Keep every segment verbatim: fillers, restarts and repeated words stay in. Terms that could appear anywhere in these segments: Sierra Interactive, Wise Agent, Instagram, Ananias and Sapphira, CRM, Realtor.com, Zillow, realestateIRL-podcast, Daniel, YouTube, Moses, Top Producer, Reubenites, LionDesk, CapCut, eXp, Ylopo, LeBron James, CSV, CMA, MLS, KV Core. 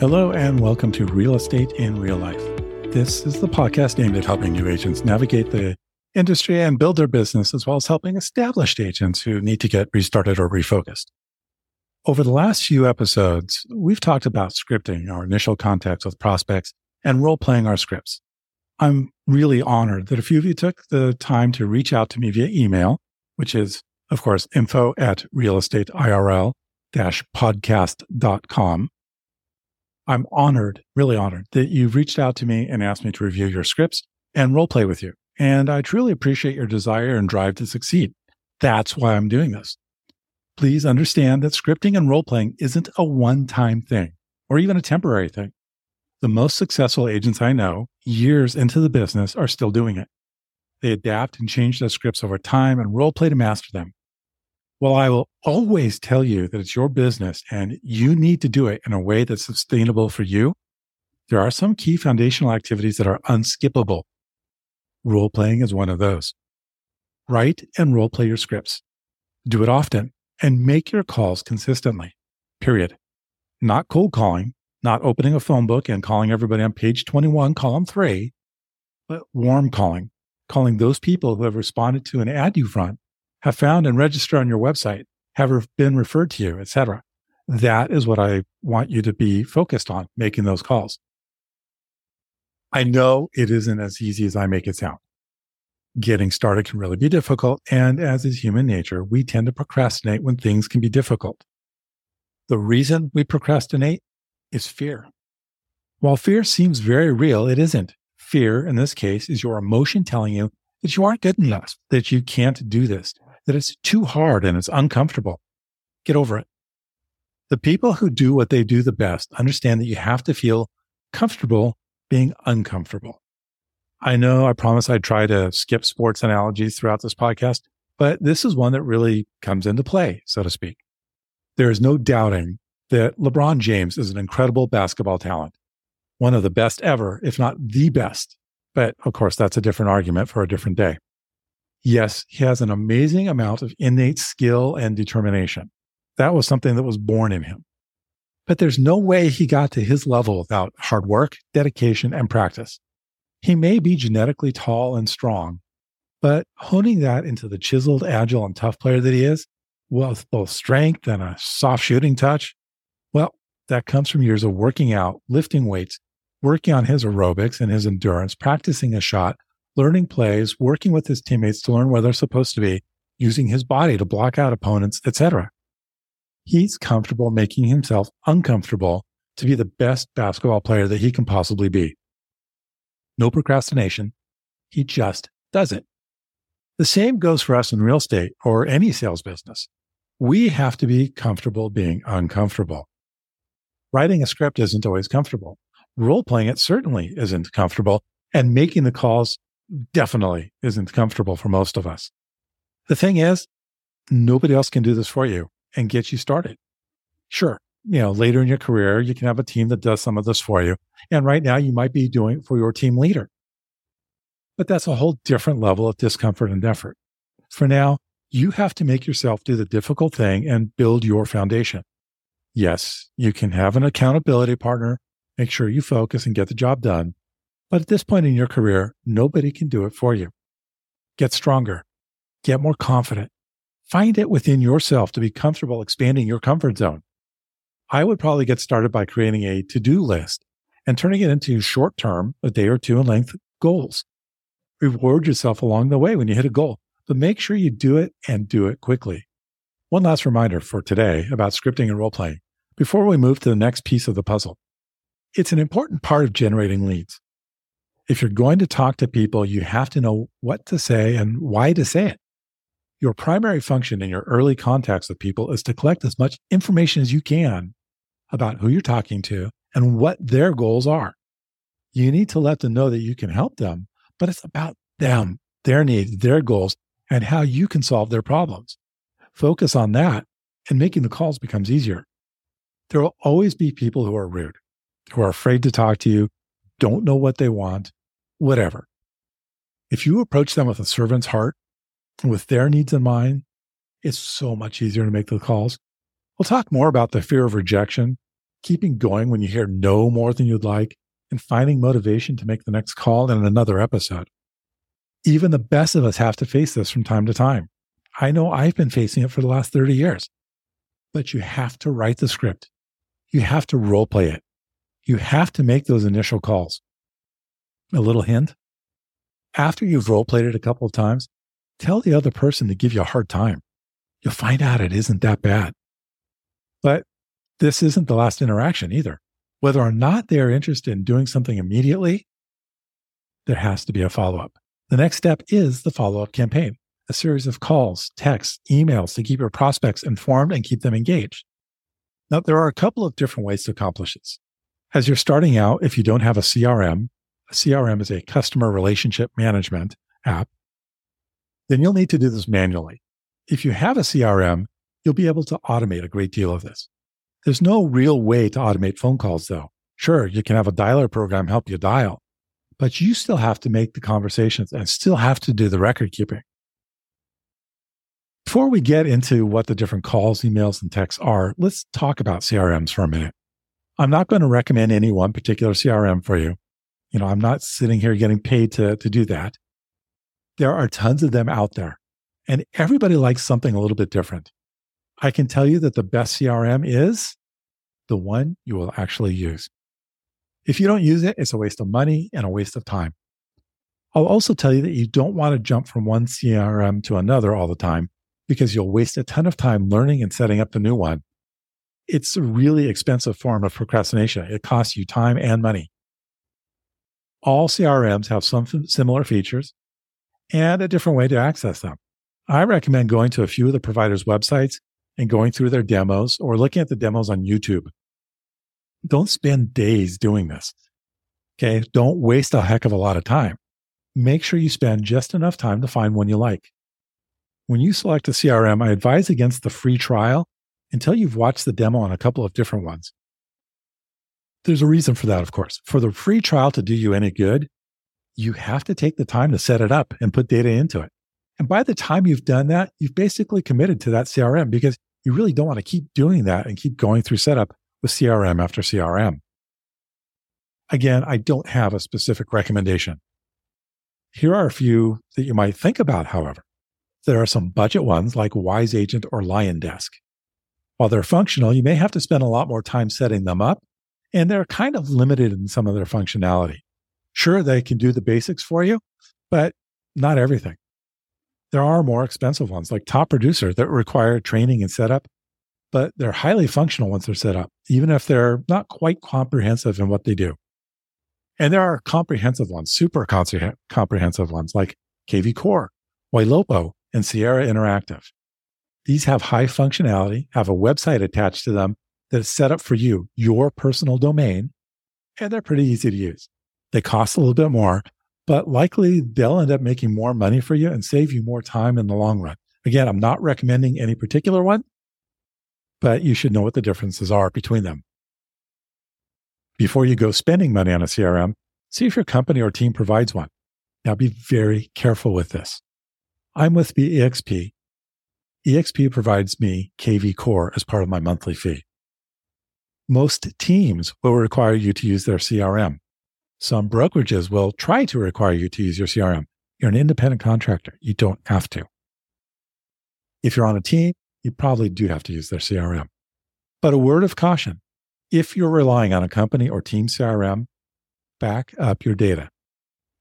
Hello and welcome to Real Estate in Real Life. This is the podcast aimed at helping new agents navigate the industry and build their business, as well as helping established agents who need to get restarted or refocused. Over the last few episodes, we've talked about scripting our initial contacts with prospects and role-playing our scripts. I'm really honored that a few of you took the time to reach out to me via email, which is, of course, info at real estate I R L podcast dot com. I'm honored, really honored, that you've reached out to me and asked me to review your scripts and role play with you. And I truly appreciate your desire and drive to succeed. That's why I'm doing this. Please understand that scripting and role playing isn't a one-time thing or even a temporary thing. The most successful agents I know, years into the business, are still doing it. They adapt and change their scripts over time and role play to master them. Well, I will always tell you that it's your business and you need to do it in a way that's sustainable for you. There are some key foundational activities that are unskippable. Role-playing is one of those. Write and role-play your scripts. Do it often and make your calls consistently, period. Not cold calling, not opening a phone book and calling everybody on page twenty-one, column three, but warm calling, calling those people who have responded to an ad you've run, have found and registered on your website, have been referred to you, et cetera. That is what I want you to be focused on, making those calls. I know it isn't as easy as I make it sound. Getting started can really be difficult, and as is human nature, we tend to procrastinate when things can be difficult. The reason we procrastinate is fear. While fear seems very real, it isn't. Fear, in this case, is your emotion telling you that you aren't good enough, that you can't do this, that it's too hard and it's uncomfortable. Get over it. The people who do what they do the best understand that you have to feel comfortable being uncomfortable. I know I promise I try to skip sports analogies throughout this podcast, but this is one that really comes into play, so to speak. There is no doubting that LeBron James is an incredible basketball talent, one of the best ever, if not the best. But of course, that's a different argument for a different day. Yes, he has an amazing amount of innate skill and determination. That was something that was born in him. But there's no way he got to his level without hard work, dedication, and practice. He may be genetically tall and strong, but honing that into the chiseled, agile, and tough player that he is, with both strength and a soft shooting touch, well, that comes from years of working out, lifting weights, working on his aerobics and his endurance, practicing a shot, learning plays, working with his teammates to learn where they're supposed to be, using his body to block out opponents, et cetera. He's comfortable making himself uncomfortable to be the best basketball player that he can possibly be. No procrastination. He just does it. The same goes for us in real estate or any sales business. We have to be comfortable being uncomfortable. Writing a script isn't always comfortable. Role-playing it certainly isn't comfortable, and making the calls definitely isn't comfortable for most of us. The thing is, nobody else can do this for you and get you started. Sure, you know, later in your career, you can have a team that does some of this for you. And right now you might be doing it for your team leader, but that's a whole different level of discomfort and effort. For now, you have to make yourself do the difficult thing and build your foundation. Yes, you can have an accountability partner, make sure you focus and get the job done. But at this point in your career, nobody can do it for you. Get stronger, get more confident, find it within yourself to be comfortable expanding your comfort zone. I would probably get started by creating a to-do list and turning it into short-term, a day or two in length, goals. Reward yourself along the way when you hit a goal, but make sure you do it and do it quickly. One last reminder for today about scripting and role-playing before we move to the next piece of the puzzle. It's an important part of generating leads. If you're going to talk to people, you have to know what to say and why to say it. Your primary function in your early contacts with people is to collect as much information as you can about who you're talking to and what their goals are. You need to let them know that you can help them, but it's about them, their needs, their goals, and how you can solve their problems. Focus on that, and making the calls becomes easier. There will always be people who are rude, who are afraid to talk to you, don't know what they want, whatever. If you approach them with a servant's heart, with their needs in mind, it's so much easier to make the calls. We'll talk more about the fear of rejection keeping going when you hear no more than you'd like, and finding motivation to make the next call in another episode. Even the best of us have to face this from time to time. I know I've been facing it for the last thirty years, but you have to write the script. You have to role play it. You have to make those initial calls. A little hint, after you've role played it a couple of times, tell the other person to give you a hard time. You'll find out it isn't that bad. But this isn't the last interaction either. Whether or not they're interested in doing something immediately, there has to be a follow-up. The next step is the follow-up campaign, a series of calls, texts, emails to keep your prospects informed and keep them engaged. Now, there are a couple of different ways to accomplish this. As you're starting out, if you don't have a C R M, a C R M is a customer relationship management app, then you'll need to do this manually. If you have a C R M, you'll be able to automate a great deal of this. There's no real way to automate phone calls, though. Sure, you can have a dialer program help you dial, but you still have to make the conversations and still have to do the record keeping. Before we get into what the different calls, emails, and texts are, let's talk about C R Ms for a minute. I'm not going to recommend any one particular C R M for you. You know, I'm not sitting here getting paid to, to do that. There are tons of them out there, and everybody likes something a little bit different. I can tell you that the best C R M is the one you will actually use. If you don't use it, it's a waste of money and a waste of time. I'll also tell you that you don't want to jump from one C R M to another all the time because you'll waste a ton of time learning and setting up the new one. It's a really expensive form of procrastination. It costs you time and money. All C R Ms have some similar features and a different way to access them. I recommend going to a few of the providers' websites and going through their demos or looking at the demos on YouTube. Don't spend days doing this. Okay. Don't waste a heck of a lot of time. Make sure you spend just enough time to find one you like. When you select a C R M, I advise against the free trial until you've watched the demo on a couple of different ones. There's a reason for that, of course. For the free trial to do you any good, you have to take the time to set it up and put data into it. And by the time you've done that, you've basically committed to that C R M because you really don't want to keep doing that and keep going through setup with C R M after C R M. Again, I don't have a specific recommendation. Here are a few that you might think about, however. There are some budget ones like Wise Agent or LionDesk. While they're functional, you may have to spend a lot more time setting them up, and they're kind of limited in some of their functionality. Sure, they can do the basics for you, but not everything. There are more expensive ones like Top Producer that require training and setup, but they're highly functional once they're set up, even if they're not quite comprehensive in what they do. And there are comprehensive ones, super comprehensive ones like K V Core, Ylopo, and Sierra Interactive. These have high functionality, have a website attached to them that is set up for you, your personal domain, and they're pretty easy to use. They cost a little bit more, but likely they'll end up making more money for you and save you more time in the long run. Again, I'm not recommending any particular one, but you should know what the differences are between them. Before you go spending money on a C R M, see if your company or team provides one. Now be very careful with this. I'm with eXp. eXp provides me K V Core as part of my monthly fee. Most teams will require you to use their C R M. Some brokerages will try to require you to use your C R M. You're an independent contractor. You don't have to. If you're on a team, you probably do have to use their C R M. But a word of caution, if you're relying on a company or team C R M, back up your data.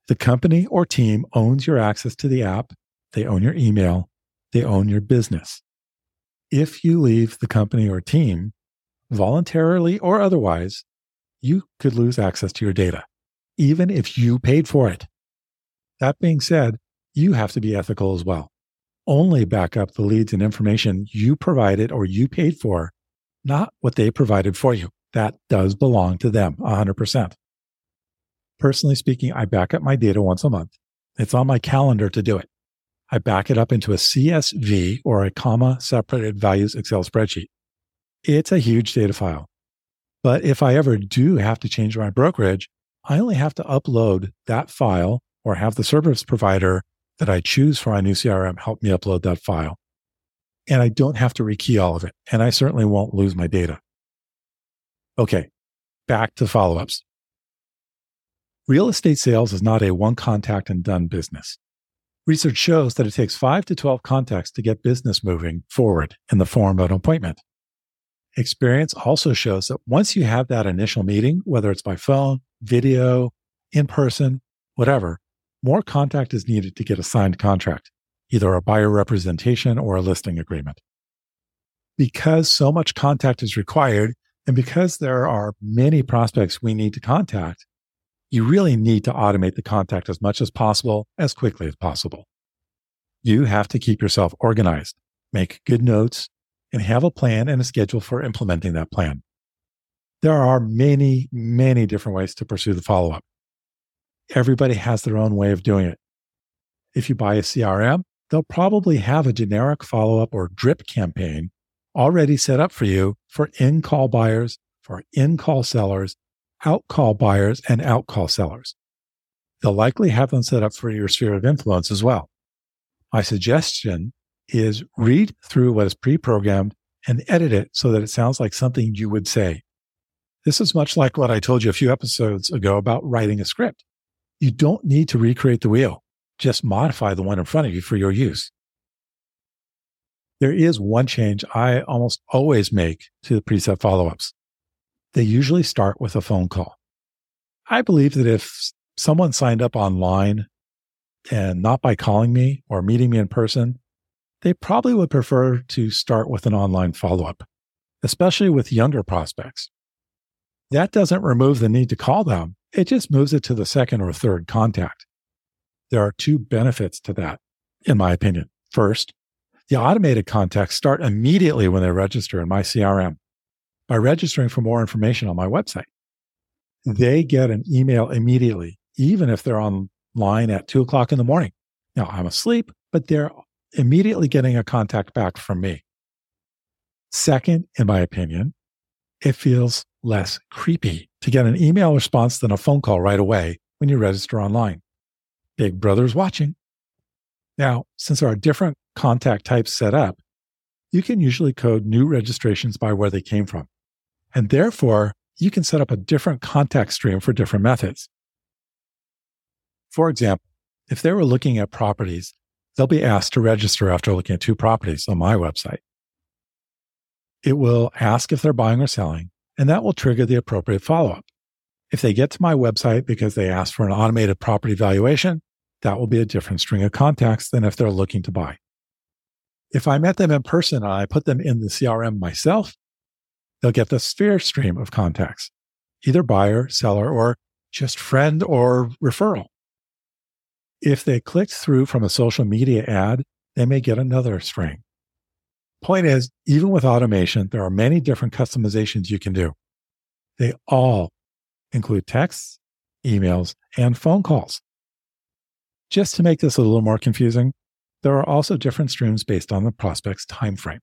The company or team owns your access to the app. They own your email. They own your business. If you leave the company or team, voluntarily or otherwise, you could lose access to your data, even if you paid for it. That being said, you have to be ethical as well. Only back up the leads and information you provided or you paid for, not what they provided for you. That does belong to them one hundred percent. Personally speaking, I back up my data once a month. It's on my calendar to do it. I back it up into a C S V or a comma separated values Excel spreadsheet. It's a huge data file. But if I ever do have to change my brokerage, I only have to upload that file or have the service provider that I choose for my new C R M help me upload that file. And I don't have to rekey all of it. And I certainly won't lose my data. Okay, back to follow-ups. Real estate sales is not a one contact and done business. Research shows that it takes five to twelve contacts to get business moving forward in the form of an appointment. Experience also shows that once you have that initial meeting, whether it's by phone, video, in person, whatever, more contact is needed to get a signed contract, either a buyer representation or a listing agreement. Because so much contact is required, and because there are many prospects we need to contact, you really need to automate the contact as much as possible, as quickly as possible. You have to keep yourself organized, make good notes, and have a plan and a schedule for implementing that plan. There are many, many different ways to pursue the follow-up. Everybody has their own way of doing it. If you buy a C R M, they'll probably have a generic follow-up or drip campaign already set up for you for in-call buyers, for in-call sellers, out-call buyers, and out-call sellers. They'll likely have them set up for your sphere of influence as well. My suggestion is read through what is pre-programmed and edit it so that it sounds like something you would say. This is much like what I told you a few episodes ago about writing a script. You don't need to recreate the wheel. Just modify the one in front of you for your use. There is one change I almost always make to the preset follow-ups. They usually start with a phone call. I believe that if someone signed up online and not by calling me or meeting me in person, they probably would prefer to start with an online follow-up, especially with younger prospects. That doesn't remove the need to call them. It just moves it to the second or third contact. There are two benefits to that, in my opinion. First, the automated contacts start immediately when they register in my C R M. By registering for more information on my website, they get an email immediately, even if they're online at two o'clock in the morning. Now, I'm asleep, but they're immediately getting a contact back from me. Second, in my opinion, it feels less creepy to get an email response than a phone call right away when you register online. Big brother's watching. Now, since there are different contact types set up, you can usually code new registrations by where they came from. And therefore, you can set up a different contact stream for different methods. For example, if they were looking at properties, they'll be asked to register after looking at two properties on my website. It will ask if they're buying or selling, and that will trigger the appropriate follow-up. If they get to my website because they asked for an automated property valuation, that will be a different string of contacts than if they're looking to buy. If I met them in person and I put them in the C R M myself, they'll get the sphere stream of contacts, either buyer, seller, or just friend or referral. If they click through from a social media ad, they may get another string. Point is, even with automation, there are many different customizations you can do. They all include texts, emails, and phone calls. Just to make this a little more confusing, there are also different streams based on the prospect's time frame.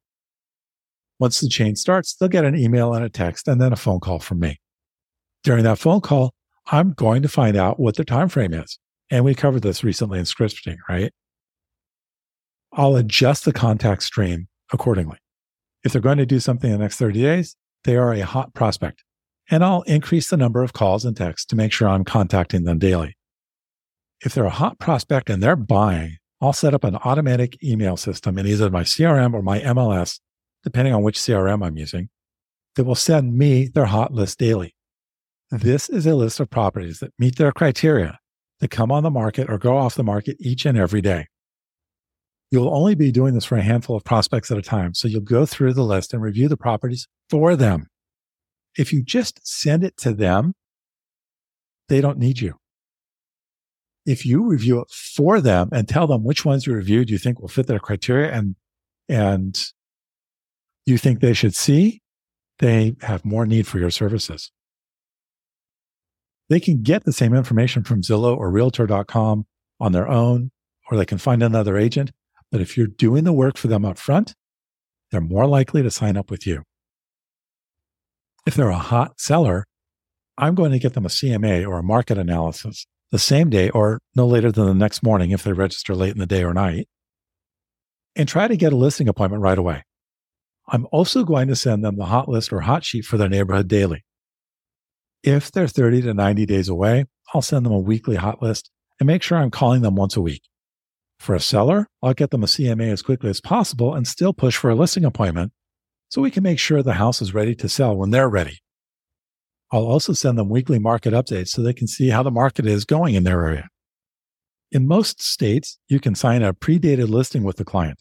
Once the chain starts, they'll get an email and a text and then a phone call from me. During that phone call, I'm going to find out what their time frame is. And we covered this recently in scripting, right? I'll adjust the contact stream accordingly. If they're going to do something in the next thirty days, they are a hot prospect. And I'll increase the number of calls and texts to make sure I'm contacting them daily. If they're a hot prospect and they're buying, I'll set up an automatic email system in either my C R M or my M L S, depending on which C R M I'm using, that will send me their hot list daily. This is a list of properties that meet their criteria, that come on the market or go off the market each and every day. You'll only be doing this for a handful of prospects at a time, so you'll go through the list and review the properties for them. If you just send it to them, they don't need you. If you review it for them and tell them which ones you reviewed you think will fit their criteria and and you think they should see, they have more need for your services. They can get the same information from Zillow or Realtor dot com on their own, or they can find another agent. But if you're doing the work for them up front, they're more likely to sign up with you. If they're a hot seller, I'm going to get them a C M A or a market analysis the same day or no later than the next morning if they register late in the day or night, and try to get a listing appointment right away. I'm also going to send them the hot list or hot sheet for their neighborhood daily. If they're thirty to ninety days away, I'll send them a weekly hot list and make sure I'm calling them once a week. For a seller, I'll get them a C M A as quickly as possible and still push for a listing appointment so we can make sure the house is ready to sell when they're ready. I'll also send them weekly market updates so they can see how the market is going in their area. In most states, you can sign a predated listing with the client.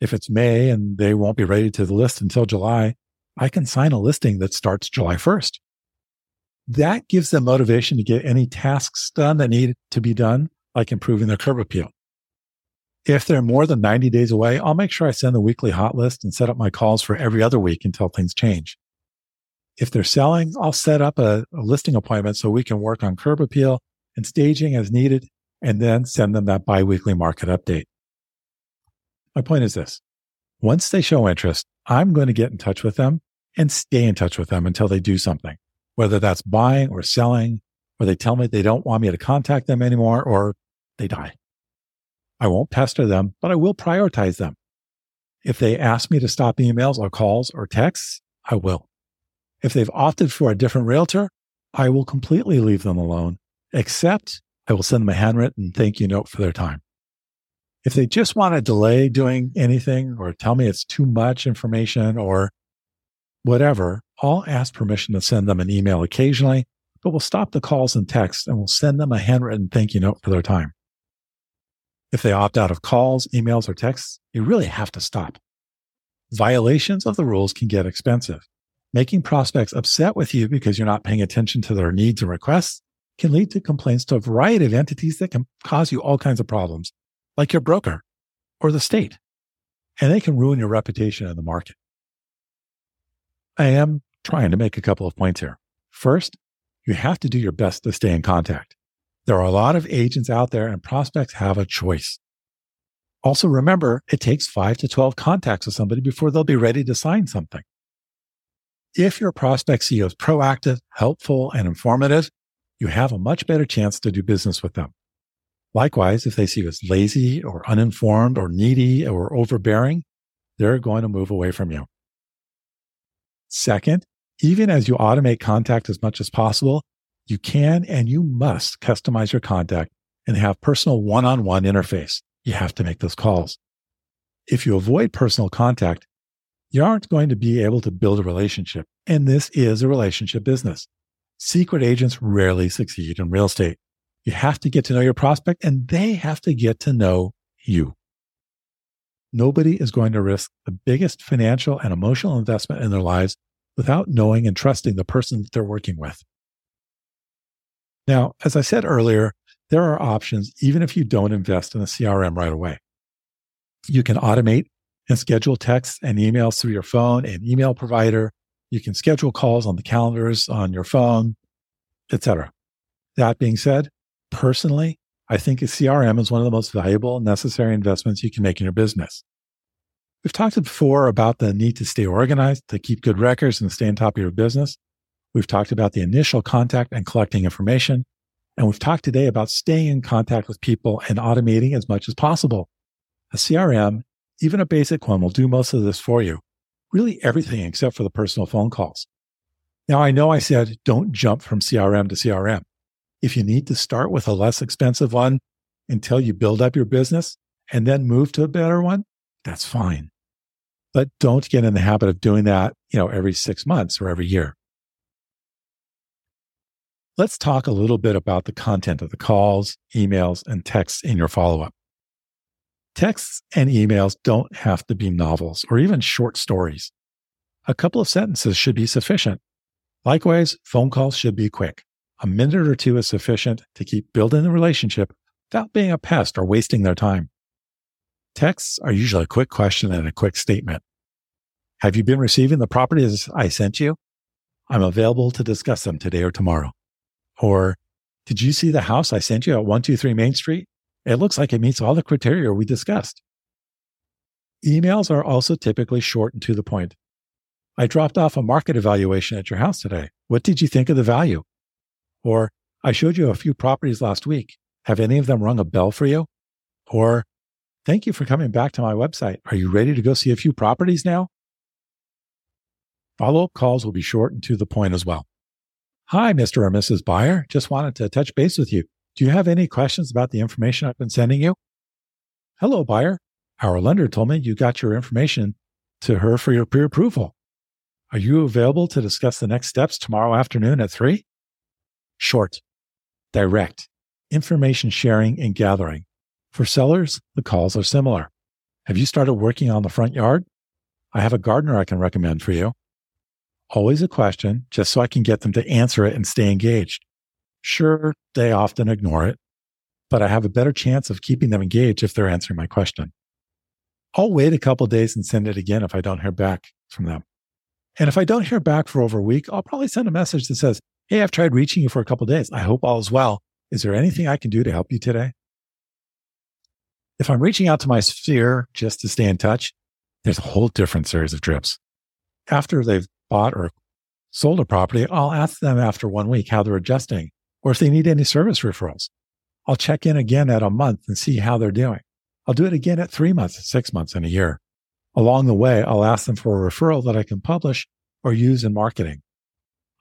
If it's May and they won't be ready to list until July, I can sign a listing that starts July first. That gives them motivation to get any tasks done that need to be done, like improving their curb appeal. If they're more than ninety days away, I'll make sure I send the weekly hot list and set up my calls for every other week until things change. If they're selling, I'll set up a, a listing appointment so we can work on curb appeal and staging as needed, and then send them that biweekly market update. My point is this. Once they show interest, I'm going to get in touch with them and stay in touch with them until they do something, whether that's buying or selling, or they tell me they don't want me to contact them anymore, or they die. I won't pester them, but I will prioritize them. If they ask me to stop emails or calls or texts, I will. If they've opted for a different realtor, I will completely leave them alone, except I will send them a handwritten thank you note for their time. If they just want to delay doing anything or tell me it's too much information or whatever, I'll ask permission to send them an email occasionally, but we'll stop the calls and texts and we'll send them a handwritten thank you note for their time. If they opt out of calls, emails, or texts, you really have to stop. Violations of the rules can get expensive. Making prospects upset with you because you're not paying attention to their needs and requests can lead to complaints to a variety of entities that can cause you all kinds of problems, like your broker or the state, and they can ruin your reputation in the market. I am trying to make a couple of points here. First, you have to do your best to stay in contact. There are a lot of agents out there and prospects have a choice. Also remember, it takes five to twelve contacts with somebody before they'll be ready to sign something. If your prospect C E O is proactive, helpful, and informative, you have a much better chance to do business with them. Likewise, if they see you as lazy or uninformed or needy or overbearing, they're going to move away from you. Second, even as you automate contact as much as possible, you can and you must customize your contact and have personal one-on-one interface. You have to make those calls. If you avoid personal contact, you aren't going to be able to build a relationship. And this is a relationship business. Secret agents rarely succeed in real estate. You have to get to know your prospect and they have to get to know you. Nobody is going to risk the biggest financial and emotional investment in their lives without knowing and trusting the person that they're working with. Now, as I said earlier, there are options even if you don't invest in a C R M right away. You can automate and schedule texts and emails through your phone and email provider. You can schedule calls on the calendars on your phone, et cetera. That being said, personally, I think a C R M is one of the most valuable and necessary investments you can make in your business. We've talked before about the need to stay organized, to keep good records and stay on top of your business. We've talked about the initial contact and collecting information. And we've talked today about staying in contact with people and automating as much as possible. A C R M, even a basic one, will do most of this for you. Really everything except for the personal phone calls. Now, I know I said, don't jump from C R M to C R M. If you need to start with a less expensive one until you build up your business and then move to a better one, that's fine. But don't get in the habit of doing that, you know, every six months or every year. Let's talk a little bit about the content of the calls, emails, and texts in your follow-up. Texts and emails don't have to be novels or even short stories. A couple of sentences should be sufficient. Likewise, phone calls should be quick. A minute or two is sufficient to keep building the relationship without being a pest or wasting their time. Texts are usually a quick question and a quick statement. Have you been receiving the properties I sent you? I'm available to discuss them today or tomorrow. Or, did you see the house I sent you at one two three Main Street? It looks like it meets all the criteria we discussed. Emails are also typically short and to the point. I dropped off a market evaluation at your house today. What did you think of the value? Or, I showed you a few properties last week. Have any of them rung a bell for you? Or, thank you for coming back to my website. Are you ready to go see a few properties now? Follow-up calls will be short and to the point as well. Hi, Mister or Missus Buyer. Just wanted to touch base with you. Do you have any questions about the information I've been sending you? Hello, buyer. Our lender told me you got your information to her for your pre-approval. Are you available to discuss the next steps tomorrow afternoon at three? Short, direct, information sharing and gathering. For sellers, the calls are similar. Have you started working on the front yard? I have a gardener I can recommend for you. Always a question, just so I can get them to answer it and stay engaged. Sure, they often ignore it, but I have a better chance of keeping them engaged if they're answering my question. I'll wait a couple of days and send it again if I don't hear back from them. And if I don't hear back for over a week, I'll probably send a message that says, hey, I've tried reaching you for a couple of days. I hope all is well. Is there anything I can do to help you today? If I'm reaching out to my sphere just to stay in touch, there's a whole different series of trips. After they've bought or sold a property, I'll ask them after one week how they're adjusting or if they need any service referrals. I'll check in again at a month and see how they're doing. I'll do it again at three months, six months, and a year. Along the way, I'll ask them for a referral that I can publish or use in marketing.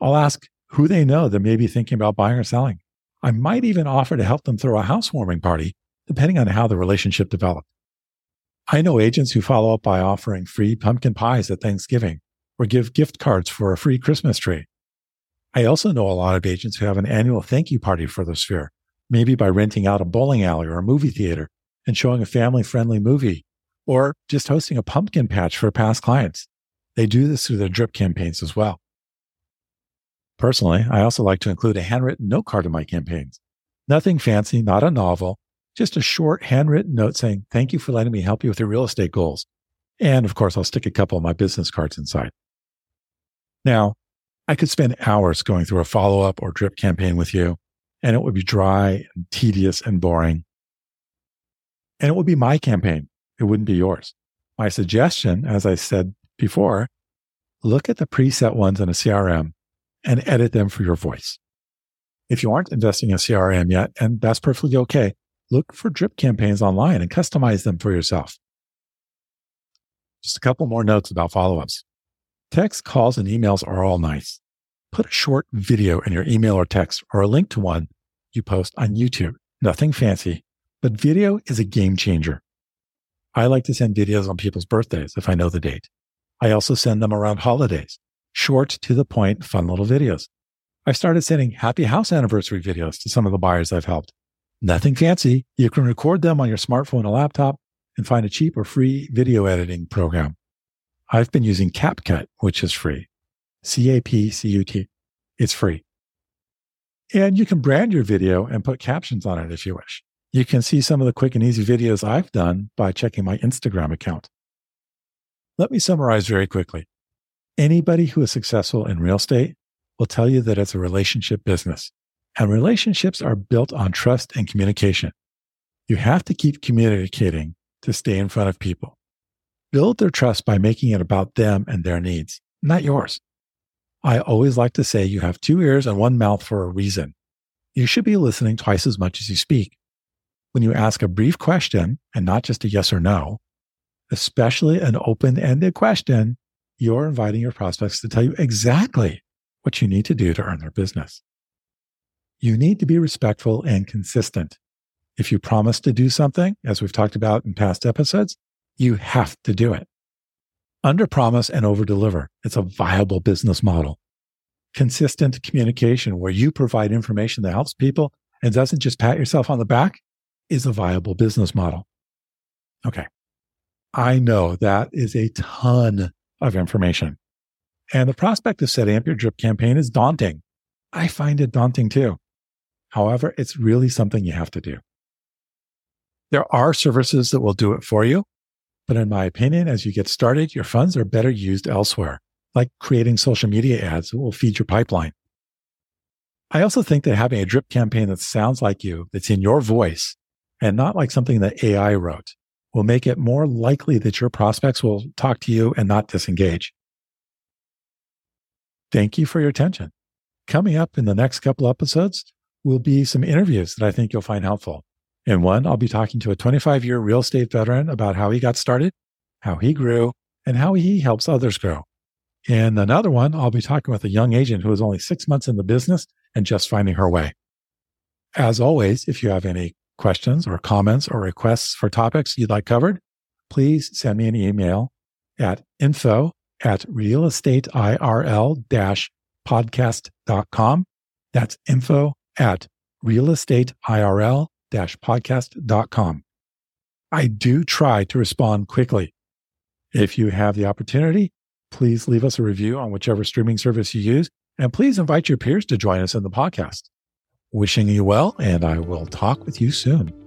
I'll ask who they know that may be thinking about buying or selling. I might even offer to help them throw a housewarming party, depending on how the relationship developed. I know agents who follow up by offering free pumpkin pies at Thanksgiving or give gift cards for a free Christmas tree. I also know a lot of agents who have an annual thank you party for their sphere, maybe by renting out a bowling alley or a movie theater and showing a family-friendly movie, or just hosting a pumpkin patch for past clients. They do this through their drip campaigns as well. Personally, I also like to include a handwritten note card in my campaigns. Nothing fancy, not a novel, just a short handwritten note saying, thank you for letting me help you with your real estate goals. And of course, I'll stick a couple of my business cards inside. Now, I could spend hours going through a follow-up or drip campaign with you, and it would be dry and tedious and boring. And it would be my campaign. It wouldn't be yours. My suggestion, as I said before, look at the preset ones in a C R M and edit them for your voice. If you aren't investing in a C R M yet, and that's perfectly okay, look for drip campaigns online and customize them for yourself. Just a couple more notes about follow-ups. Text, calls, and emails are all nice. Put a short video in your email or text or a link to one you post on YouTube. Nothing fancy, but video is a game changer. I like to send videos on people's birthdays if I know the date. I also send them around holidays, short, to the point, fun little videos. I started sending happy house anniversary videos to some of the buyers I've helped. Nothing fancy. You can record them on your smartphone or laptop and find a cheap or free video editing program. I've been using CapCut, which is free. C A P C U T. It's free. And you can brand your video and put captions on it if you wish. You can see some of the quick and easy videos I've done by checking my Instagram account. Let me summarize very quickly. Anybody who is successful in real estate will tell you that it's a relationship business, and relationships are built on trust and communication. You have to keep communicating to stay in front of people. Build their trust by making it about them and their needs, not yours. I always like to say you have two ears and one mouth for a reason. You should be listening twice as much as you speak. When you ask a brief question and not just a yes or no, especially an open-ended question, you're inviting your prospects to tell you exactly what you need to do to earn their business. You need to be respectful and consistent. If you promise to do something, as we've talked about in past episodes, you have to do it. Under-promise and over-deliver. It's a viable business model. Consistent communication where you provide information that helps people and doesn't just pat yourself on the back is a viable business model. Okay. I know that is a ton of information. And the prospect of setting up your drip campaign is daunting. I find it daunting too. However, it's really something you have to do. There are services that will do it for you, but in my opinion, as you get started, your funds are better used elsewhere, like creating social media ads that will feed your pipeline. I also think that having a drip campaign that sounds like you, that's in your voice, and not like something that A I wrote, will make it more likely that your prospects will talk to you and not disengage. Thank you for your attention. Coming up in the next couple episodes will be some interviews that I think you'll find helpful. In one, I'll be talking to a twenty-five-year real estate veteran about how he got started, how he grew, and how he helps others grow. In another one, I'll be talking with a young agent who is only six months in the business and just finding her way. As always, if you have any questions or comments or requests for topics you'd like covered, please send me an email at info at real estate I R L podcast dot com. That's info at real estate I R L podcast dot com. I do try to respond quickly. If you have the opportunity, please leave us a review on whichever streaming service you use, and please invite your peers to join us in the podcast. Wishing you well, and I will talk with you soon.